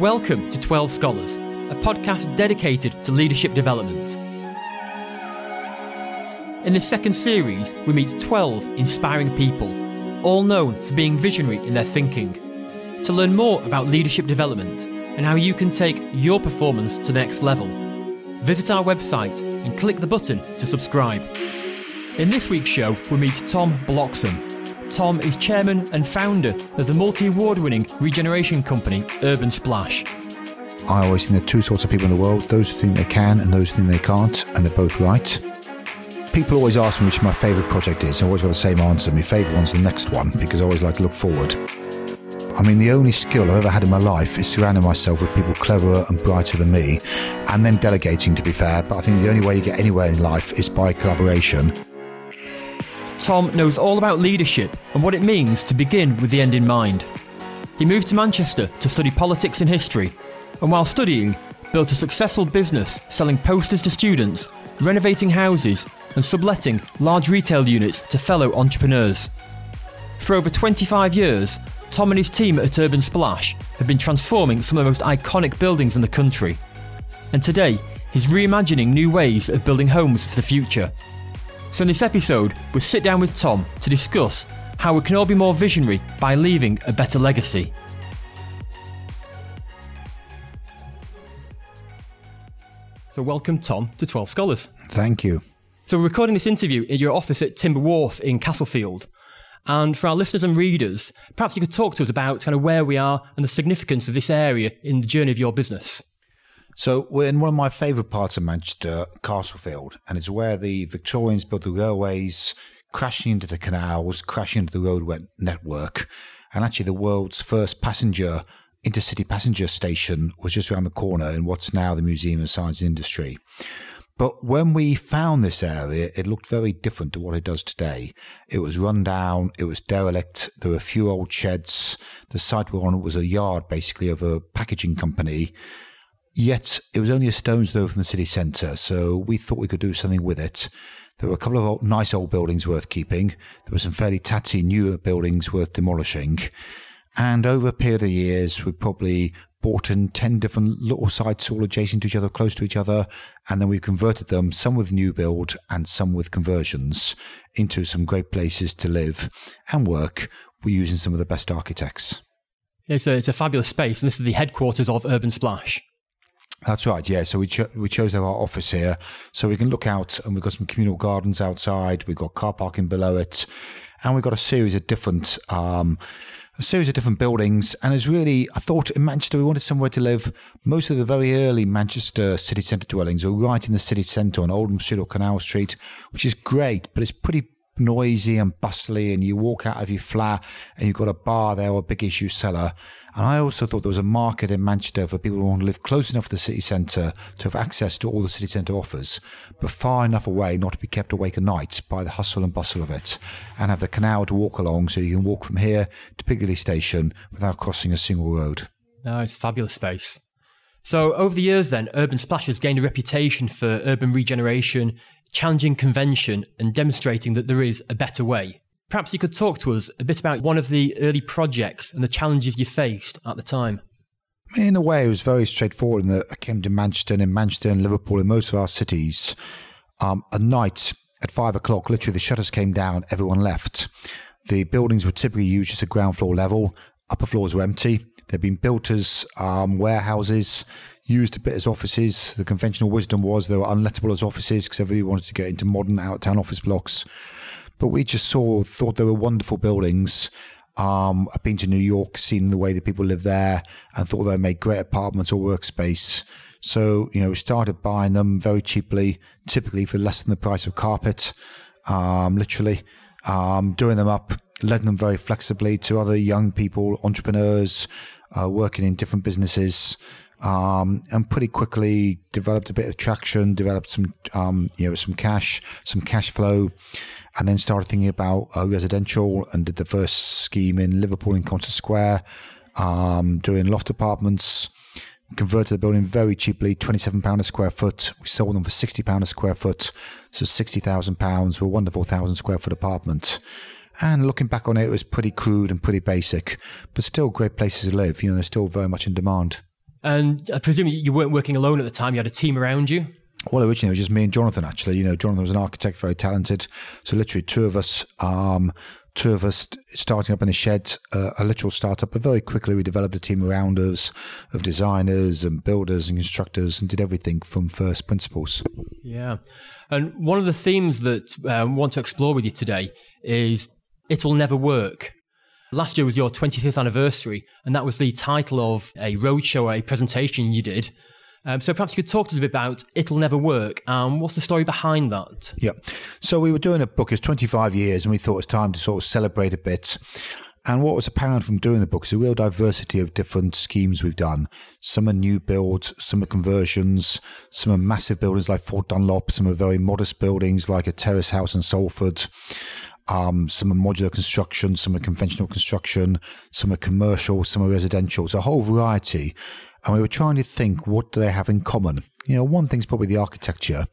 Welcome to 12 Scholars, a podcast dedicated to leadership development. In this second series, we meet 12 inspiring people, all known for being visionary in their thinking. To learn more about leadership development and how you can take your performance to the next level, visit our website and click the button to subscribe. In this week's show, we meet Tom Bloxham. Tom is chairman and founder of the multi-award-winning regeneration company, Urban Splash. I always think there are two sorts of people in the world, those who think they can and those who think they can't, and they're both right. People always ask me which my favourite project is. I always got the same answer. My favourite one's the next one, because I always like to look forward. I mean, the only skill I've ever had in my life is surrounding myself with people cleverer and brighter than me, and then delegating, to be fair. But I think the only way you get anywhere in life is by collaboration. Tom knows all about leadership and what it means to begin with the end in mind. He moved to Manchester to study politics and history, and while studying, built a successful business selling posters to students, renovating houses and subletting large retail units to fellow entrepreneurs. For over 25 years, Tom and his team at Urban Splash have been transforming some of the most iconic buildings in the country. And today, he's reimagining new ways of building homes for the future. So in this episode, we'll sit down with Tom to discuss how we can all be more visionary by leaving a better legacy. So welcome, Tom, to 12 Scholars. Thank you. So we're recording this interview in your office at Timber Wharf in Castlefield. And for our listeners and readers, perhaps you could talk to us about kind of where we are and the significance of this area in the journey of your business. So we're in one of my favourite parts of Manchester, Castlefield, and it's where the Victorians built the railways, crashing into the canals, crashing into the roadway network, and actually the world's first intercity passenger station was just around the corner in what's now the Museum of Science and Industry. But when we found this area, it looked very different to what it does today. It was run down, it was derelict, there were a few old sheds, the site we were on was a yard basically of a packaging company. Yet, it was only a stone's throw from the city centre, so we thought we could do something with it. There were a couple of nice old buildings worth keeping. There were some fairly tatty newer buildings worth demolishing. And over a period of years, we probably bought in 10 different little sites all adjacent to each other, close to each other, and then we converted them, some with new build and some with conversions, into some great places to live and work. We're using some of the best architects. It's a fabulous space, and this is the headquarters of Urban Splash. That's right, yeah. So we chose to have our office here so we can look out, and we've got some communal gardens outside, we've got car parking below it, and we've got a series of different buildings. And it's really, I thought in Manchester we wanted somewhere to live. Most of the very early Manchester city centre dwellings are right in the city centre on Oldham Street or Canal Street, which is great, but it's pretty noisy and bustly, and you walk out of your flat and you've got a bar there or a big issue cellar. And I also thought there was a market in Manchester for people who want to live close enough to the city centre to have access to all the city centre offers, but far enough away not to be kept awake at night by the hustle and bustle of it, and have the canal to walk along so you can walk from here to Piccadilly Station without crossing a single road. No, it's a fabulous space. So over the years then, Urban Splash has gained a reputation for urban regeneration, challenging convention and demonstrating that there is a better way. Perhaps you could talk to us a bit about one of the early projects and the challenges you faced at the time. In a way, it was very straightforward in that I came to Manchester and in Manchester and Liverpool and most of our cities. At night at 5 o'clock, literally the shutters came down, everyone left. The buildings were typically used just at ground floor level. Upper floors were empty. They'd been built as warehouses, used a bit as offices. The conventional wisdom was they were unlettable as offices because everybody wanted to get into modern out-of-town office blocks. But we just thought they were wonderful buildings. I've been to New York, seen the way that people live there, and thought they made great apartments or workspace. So, we started buying them very cheaply, typically for less than the price of carpet, doing them up, letting them very flexibly to other young people, entrepreneurs, working in different businesses. And pretty quickly developed a bit of traction, developed some cash flow, and then started thinking about residential and did the first scheme in Liverpool in Concert Square, doing loft apartments, converted the building very cheaply, £27 a square foot. We sold them for £60 a square foot, so £60,000 for a wonderful 1,000 square foot apartment. And looking back on it, it was pretty crude and pretty basic, but still great places to live. They're still very much in demand. And I presume you weren't working alone at the time. You had a team around you. Well, originally it was just me and Jonathan, actually. You know, Jonathan was an architect, very talented. So literally two of us starting up in a shed, a literal startup, but very quickly we developed a team around us of designers and builders and constructors and did everything from first principles. Yeah. And one of the themes that I want to explore with you today is It'll Never Work. Last year was your 25th anniversary, and that was the title of a roadshow, a presentation you did. So perhaps you could talk to us a bit about It'll Never Work. What's the story behind that? Yeah. So we were doing a book. It's 25 years, and we thought it's time to sort of celebrate a bit. And what was apparent from doing the book is a real diversity of different schemes we've done. Some are new builds, some are conversions, some are massive buildings like Fort Dunlop, some are very modest buildings like a terrace house in Salford. Some are modular construction, some are conventional construction, some are commercial, some are residential. It's a whole variety. And we were trying to think, what do they have in common? You know, one thing's probably the architecture,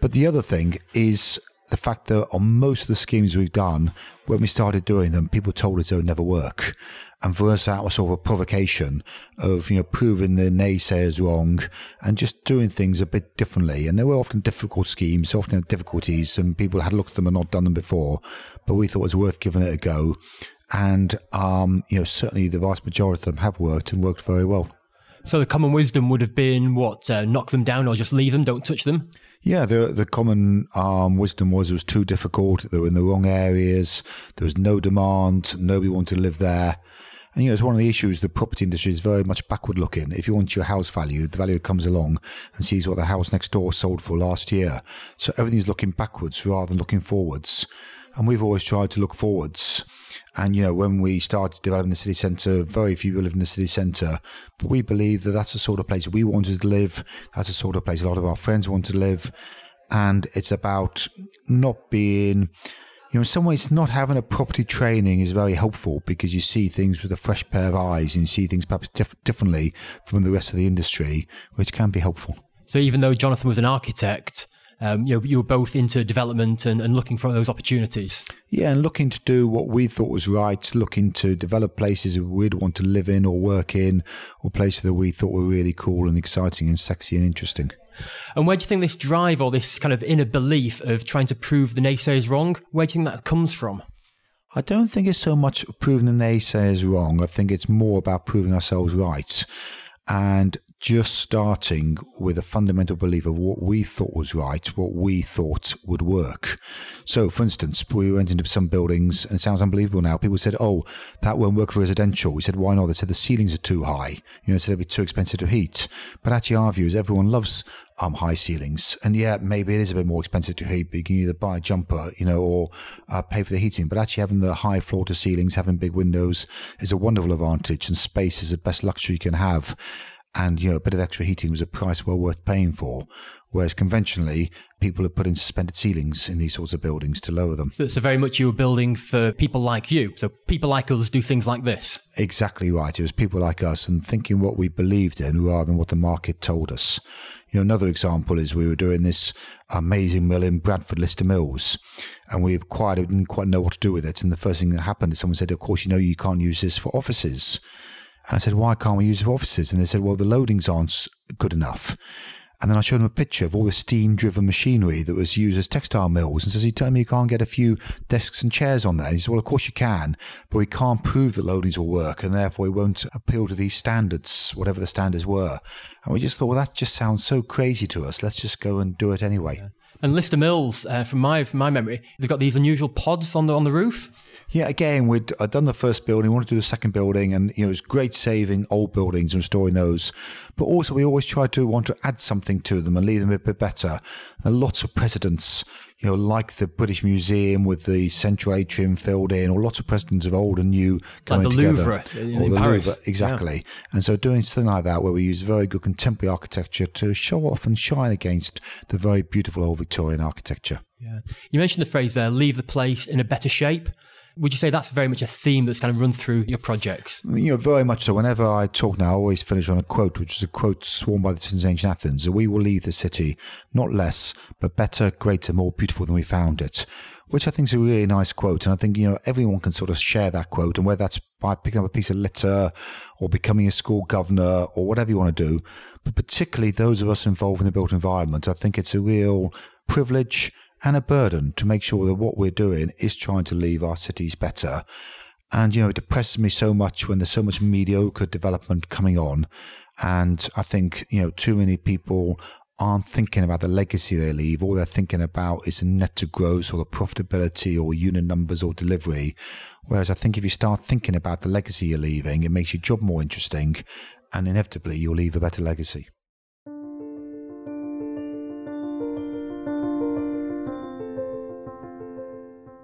but the other thing is the fact that on most of the schemes we've done, when we started doing them, people told us they would never work. And for us, that was sort of a provocation of, you know, proving the naysayers wrong and just doing things a bit differently. And they were often difficult schemes, often had difficulties, and people had looked at them and not done them before, but we thought it was worth giving it a go. And, you know, certainly the vast majority of them have worked and worked very well. So the common wisdom would have been what? Knock them down or just leave them, don't touch them? Yeah, the common wisdom was it was too difficult, they were in the wrong areas, there was no demand, nobody wanted to live there. And, you know, it's one of the issues, the property industry is very much backward looking. If you want your house valued, the valuer comes along and sees what the house next door sold for last year. So everything's looking backwards rather than looking forwards. And we've always tried to look forwards. And, you know, when we started developing the city centre, very few people lived in the city centre. But we believe that that's the sort of place we wanted to live. That's the sort of place a lot of our friends want to live. And it's about not being, you know, in some ways not having a property training is very helpful because you see things with a fresh pair of eyes and you see things perhaps differently from the rest of the industry, which can be helpful. So even though Jonathan was an architect, you know, you were both into development and looking for those opportunities. Yeah, and looking to do what we thought was right, looking to develop places we'd want to live in or work in, or places that we thought were really cool and exciting and sexy and interesting. And where do you think this drive or this kind of inner belief of trying to prove the naysayers wrong, where do you think that comes from? I don't think it's so much proving the naysayers wrong. I think it's more about proving ourselves right. And just starting with a fundamental belief of what we thought was right, what we thought would work. So, for instance, we went into some buildings, and it sounds unbelievable now. People said, oh, that won't work for residential. We said, why not? They said the ceilings are too high. You know, they said it'd be too expensive to heat. But actually, our view is everyone loves high ceilings. And yeah, maybe it is a bit more expensive to heat, but you can either buy a jumper, you know, or pay for the heating. But actually having the high floor to ceilings, having big windows is a wonderful advantage, and space is the best luxury you can have. And, you know, a bit of extra heating was a price well worth paying for. Whereas conventionally, people have put in suspended ceilings in these sorts of buildings to lower them. So very much you were building for people like you. So people like us do things like this. Exactly right. It was people like us and thinking what we believed in rather than what the market told us. You know, another example is we were doing this amazing mill in Bradford, Lister Mills, and we didn't quite know what to do with it. And the first thing that happened is someone said, of course, you know, you can't use this for offices. And I said, why can't we use it for offices? And they said, well, the loadings aren't good enough. And then I showed him a picture of all the steam-driven machinery that was used as textile mills. And says, you tell me you can't get a few desks and chairs on there? And he said, well, of course you can, but we can't prove that loadings will work, and therefore we won't appeal to these standards, whatever the standards were. And we just thought, well, that just sounds so crazy to us. Let's just go and do it anyway. Yeah. And Lister Mills, from my memory, they've got these unusual pods on the roof. Yeah, again, I'd done the first building, wanted to do the second building, and you know, it was great saving old buildings and restoring those. But also, we always tried to want to add something to them and leave them a bit better. And lots of precedents, you know, like the British Museum with the central atrium filled in, or lots of precedents of old and new going together. Like the Louvre in Paris. Louvre, exactly. Yeah. And so doing something like that where we use very good contemporary architecture to show off and shine against the very beautiful old Victorian architecture. Yeah. You mentioned the phrase there, leave the place in a better shape. Would you say that's very much a theme that's kind of run through your projects? You know, very much so. Whenever I talk now, I always finish on a quote, which is a quote sworn by the citizens of ancient Athens. We will leave the city, not less, but better, greater, more beautiful than we found it. Which I think is a really nice quote. And I think, you know, everyone can sort of share that quote. And whether that's by picking up a piece of litter or becoming a school governor or whatever you want to do, but particularly those of us involved in the built environment, I think it's a real privilege and a burden to make sure that what we're doing is trying to leave our cities better. And, you know, it depresses me so much when there's so much mediocre development coming on. And I think, you know, too many people aren't thinking about the legacy they leave. All they're thinking about is the net to gross or the profitability or unit numbers or delivery. Whereas I think if you start thinking about the legacy you're leaving, it makes your job more interesting, and inevitably you'll leave a better legacy.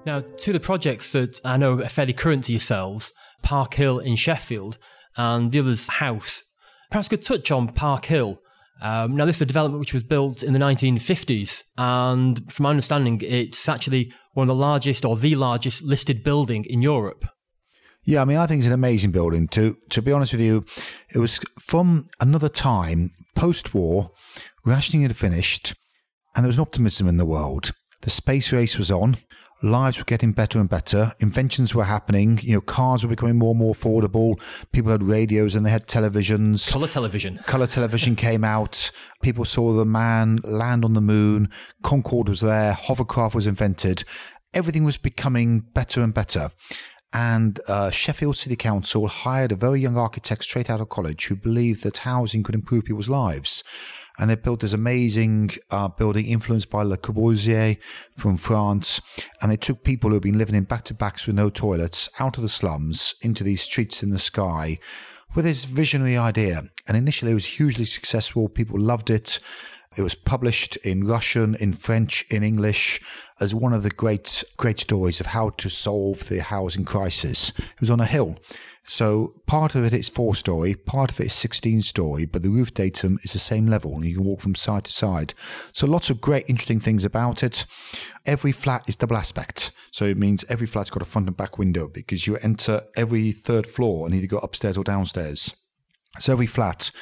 Now, to the projects that I know are fairly current to yourselves, Park Hill in Sheffield and the other's House. Perhaps we could touch on Park Hill. Now, this is a development which was built in the 1950s, and from my understanding, it's actually one of the largest or the largest listed building in Europe. Yeah, I mean, I think it's an amazing building. To be honest with you, it was from another time, post-war, rationing had finished, and there was an optimism in the world. The space race was on. Lives were getting better and better. Inventions were happening. You know, cars were becoming more and more affordable. People had radios and they had televisions. Colour television came out. People saw the man land on the moon. Concorde was there. Hovercraft was invented. Everything was becoming better and better. And Sheffield City Council hired a very young architect straight out of college who believed that housing could improve people's lives. And they built this amazing building influenced by Le Corbusier from France. And they took people who had been living in back-to-backs with no toilets out of the slums into these streets in the sky with this visionary idea. And initially it was hugely successful. People loved it. It was published in Russian, in French, in English as one of the great, great stories of how to solve the housing crisis. It was on a hill. So part of it is 4-story, part of it is 16-story, but the roof datum is the same level and you can walk from side to side. So lots of great, interesting things about it. Every flat is double aspect. So it means every flat's got a front and back window because you enter every third floor and either go upstairs or downstairs. So every flat,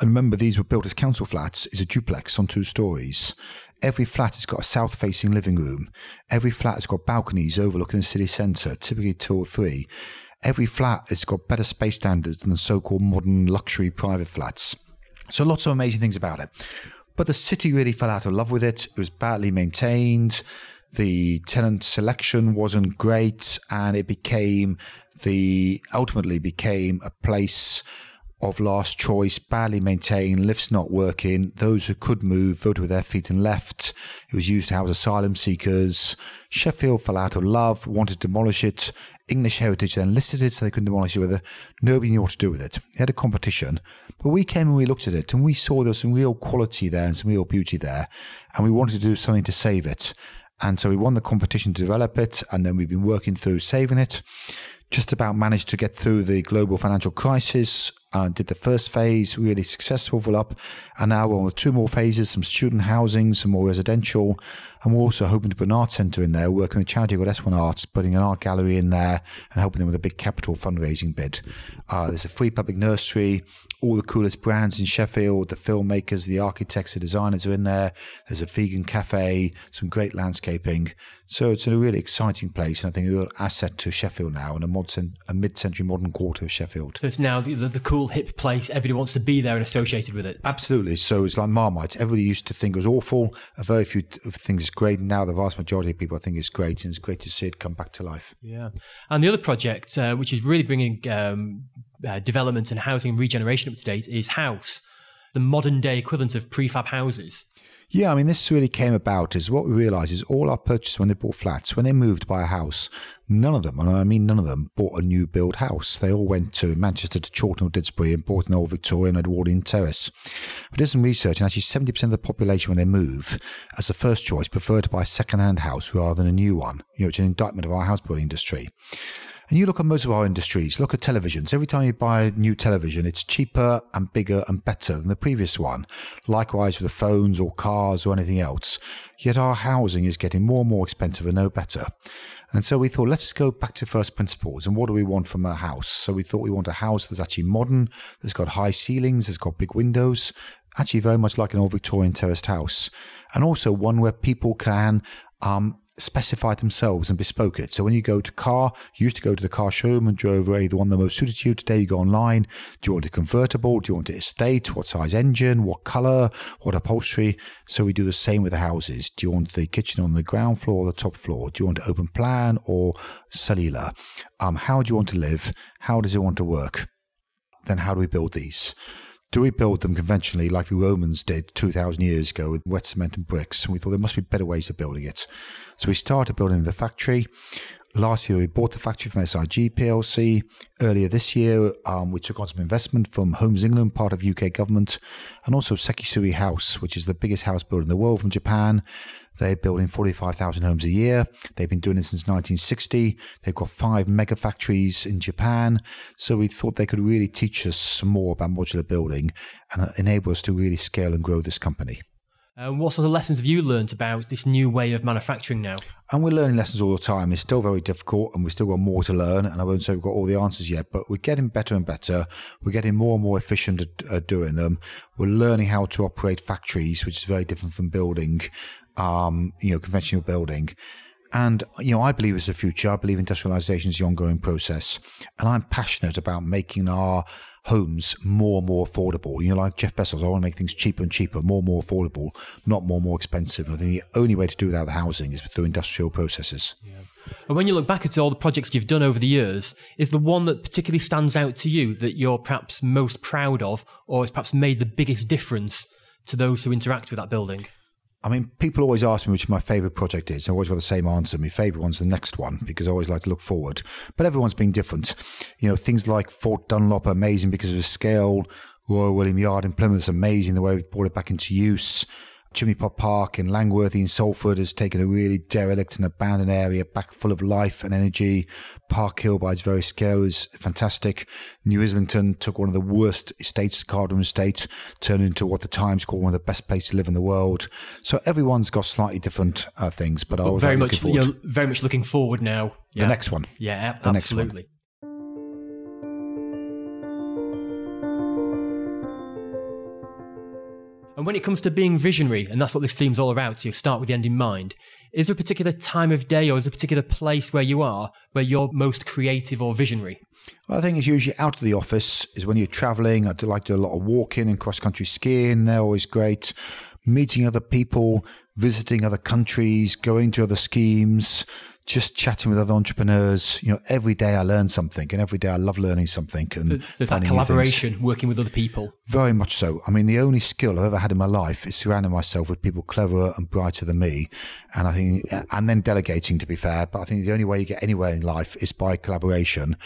and remember these were built as council flats, is a duplex on 2 stories. Every flat has got a south-facing living room. Every flat has got balconies overlooking the city centre, typically 2 or 3. Every flat has got better space standards than the so-called modern luxury private flats. So lots of amazing things about it. But the city really fell out of love with it. It was badly maintained. The tenant selection wasn't great. And it ultimately became a place of last choice, badly maintained, lifts not working. Those who could move voted with their feet and left. It was used to house asylum seekers. Sheffield fell out of love, wanted to demolish it. English Heritage then listed it so they couldn't demolish it with it. Nobody knew what to do with it. It had a competition. But we came and we looked at it and we saw there was some real quality there and some real beauty there. And we wanted to do something to save it. And so we won the competition to develop it. And then we've been working through saving it. Just about managed to get through the global financial crisis. Did the first phase, really successful full up. And now we're on with 2 more phases, some student housing, some more residential. And we're also hoping to put an art centre in there, working with a charity called S1 Arts, putting an art gallery in there and helping them with a big capital fundraising bid. There's a free public nursery, all the coolest brands in Sheffield, the filmmakers, the architects, the designers are in there. There's a vegan cafe, some great landscaping. So it's a really exciting place and I think a real asset to Sheffield now and a mid-century modern quarter of Sheffield. So it's now the cool hip place. Everybody wants to be there and associated with it. Absolutely. So it's like Marmite. Everybody used to think it was awful. Very few things is great. Now the vast majority of people think it's great, and it's great to see it come back to life. Yeah. And the other project, which is really bringing development and housing regeneration up to date, is House, the modern day equivalent of prefab houses. Yeah, I mean, this really came about is what we realised is all our purchasers, when they bought flats, when they moved to buy a house, none of them, and I mean none of them, bought a new build house. They all went to Manchester, to Chorlton or Didsbury and bought an old Victorian Edwardian terrace. We did some research and actually 70% of the population when they move as a first choice prefer to buy a second-hand house rather than a new one, you know, which is an indictment of our house building industry. And you look at most of our industries, look at televisions. Every time you buy a new television, it's cheaper and bigger and better than the previous one. Likewise with the phones or cars or anything else. Yet our housing is getting more and more expensive and no better. And so we thought, let's go back to first principles. And what do we want from a house? So we thought we want a house that's actually modern, that's got high ceilings, that's got big windows, actually very much like an old Victorian terraced house. And also one where people can specify themselves and bespoke it. So when you go to car, you used to go to the car showroom and drove away the one that most suited to you. Today you go online. Do you want a convertible? Do you want an estate? What size engine? What color? What upholstery? So we do the same with the houses. Do you want the kitchen on the ground floor or the top floor? Do you want open plan or cellular? How do you want to live? How does it want to work? Then how do we build these? Do we build them conventionally like the Romans did 2,000 years ago with wet cement and bricks? And we thought there must be better ways of building it. So we started building the factory. Last year, we bought the factory from SIG PLC. Earlier this year, we took on some investment from Homes England, part of UK government, and also Sekisui House, which is the biggest house builder in the world from Japan. They're building 45,000 homes a year. They've been doing it since 1960. They've got 5 mega factories in Japan. So we thought they could really teach us some more about modular building and enable us to really scale and grow this company. And what sort of lessons have you learned about this new way of manufacturing now? And we're learning lessons all the time. It's still very difficult and we've still got more to learn. And I won't say we've got all the answers yet, but we're getting better and better. We're getting more and more efficient at doing them. We're learning how to operate factories, which is very different from building. Conventional building. And, I believe it's the future. I believe industrialization is the ongoing process. And I'm passionate about making our homes more and more affordable. Like Jeff Bezos, I want to make things cheaper and cheaper, more and more affordable, not more and more expensive. And I think the only way to do that with housing is through industrial processes. Yeah. And when you look back at all the projects you've done over the years, is the one that particularly stands out to you that you're perhaps most proud of, or has perhaps made the biggest difference to those who interact with that building? People always ask me which my favourite project is. I always got the same answer. My favourite one's the next one because I always like to look forward. But everyone's been different. Things like Fort Dunlop are amazing because of the scale. Royal William Yard in Plymouth's amazing, the way we brought it back into use. Chimney Pot Park in Langworthy in Salford has taken a really derelict and abandoned area back full of life and energy. Park Hill by its very scale is fantastic. New Islington took one of the worst estates, Cardamon Estates, turned into what the Times called one of the best places to live in the world. So everyone's got slightly different things, but I was very much very much looking forward now. Yeah. The next one, yeah, the absolutely. Next one. And when it comes to being visionary, and that's what this theme's all about, so you start with the end in mind, is there a particular time of day or is there a particular place where you are where you're most creative or visionary? Well, I think it's usually out of the office is when you're travelling. I like to do a lot of walking and cross-country skiing. They're always great. Meeting other people, visiting other countries, going to other schemes, just chatting with other entrepreneurs. Every day I learn something and every day I love learning something. And so it's that collaboration, working with other people. Very much so. The only skill I've ever had in my life is surrounding myself with people cleverer and brighter than me. And then delegating, to be fair, but I think the only way you get anywhere in life is by collaboration.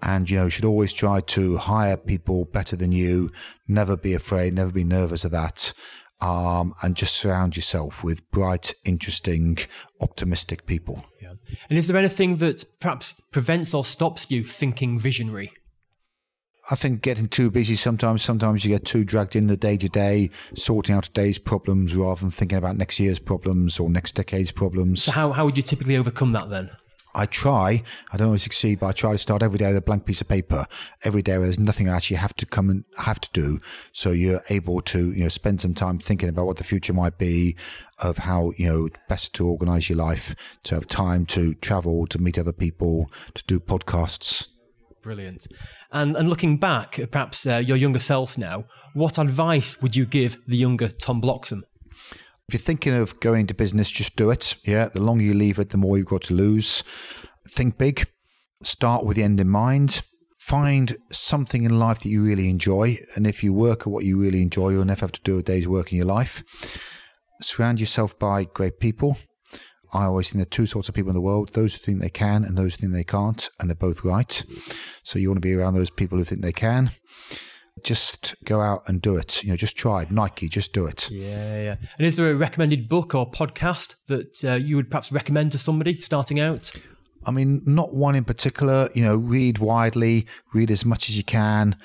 And, you should always try to hire people better than you. Never be afraid, never be nervous of that. And just surround yourself with bright, interesting, optimistic people. Yeah. And is there anything that perhaps prevents or stops you thinking visionary? I think getting too busy sometimes you get too dragged in the day-to-day, sorting out today's problems rather than thinking about next year's problems or next decade's problems. So how would you typically overcome that then? I don't always succeed, but I try to start every day with a blank piece of paper. Every day where there's nothing I actually have to come and have to do. So you're able to, spend some time thinking about what the future might be, of how, best to organize your life, to have time to travel, to meet other people, to do podcasts. Brilliant. And looking back, perhaps your younger self now, what advice would you give the younger Tom Bloxham? If you're thinking of going into business, just do it. Yeah, the longer you leave it, the more you've got to lose. Think big. Start with the end in mind. Find something in life that you really enjoy. And if you work at what you really enjoy, you'll never have to do a day's work in your life. Surround yourself by great people. I always think there are two sorts of people in the world, those who think they can and those who think they can't, and they're both right. So you want to be around those people who think they can. Just go out and do it. Just try it. Nike, just do it. Yeah. And is there a recommended book or podcast that you would perhaps recommend to somebody starting out? I mean, not one in particular. You know, read widely, read as much as you can,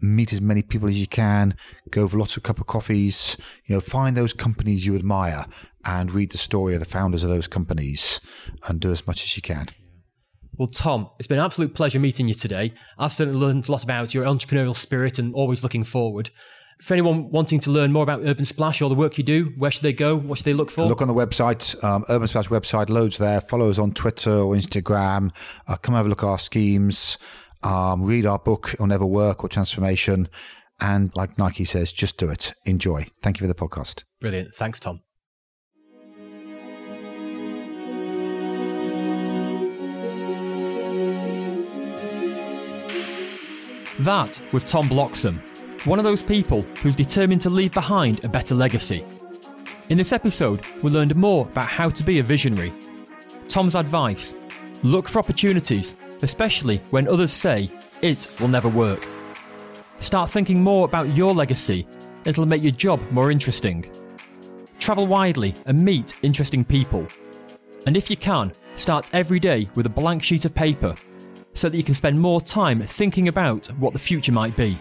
meet as many people as you can, go for lots of cup of coffees, you know, find those companies you admire and read the story of the founders of those companies and do as much as you can. Well, Tom, it's been an absolute pleasure meeting you today. I've certainly learned a lot about your entrepreneurial spirit and always looking forward. For anyone wanting to learn more about Urban Splash or the work you do, where should they go? What should they look for? Look on the website, Urban Splash website, loads there. Follow us on Twitter or Instagram. Come have a look at our schemes. Read our book, It'll Never Work or Transformation. And like Nike says, just do it. Enjoy. Thank you for the podcast. Brilliant. Thanks, Tom. That was Tom Bloxham, one of those people who's determined to leave behind a better legacy. In this episode, we learned more about how to be a visionary. Tom's advice: look for opportunities, especially when others say it will never work. Start thinking more about your legacy. It'll make your job more interesting. Travel widely and meet interesting people. And if you can, start every day with a blank sheet of paper, so that you can spend more time thinking about what the future might be.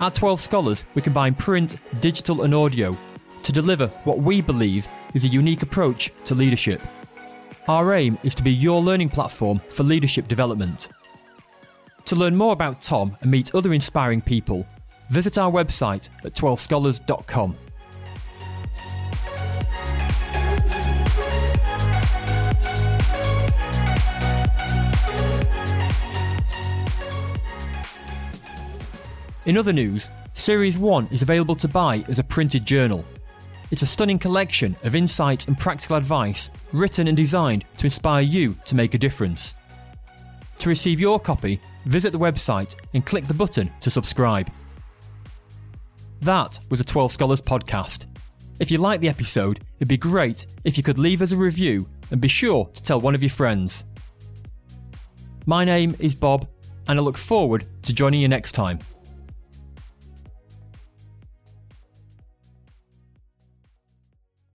At 12 Scholars, we combine print, digital and audio to deliver what we believe is a unique approach to leadership. Our aim is to be your learning platform for leadership development. To learn more about Tom and meet other inspiring people, visit our website at 12scholars.com. In other news, Series 1 is available to buy as a printed journal. It's a stunning collection of insights and practical advice written and designed to inspire you to make a difference. To receive your copy, visit the website and click the button to subscribe. That was a 12 Scholars podcast. If you liked the episode, it'd be great if you could leave us a review and be sure to tell one of your friends. My name is Bob, and I look forward to joining you next time.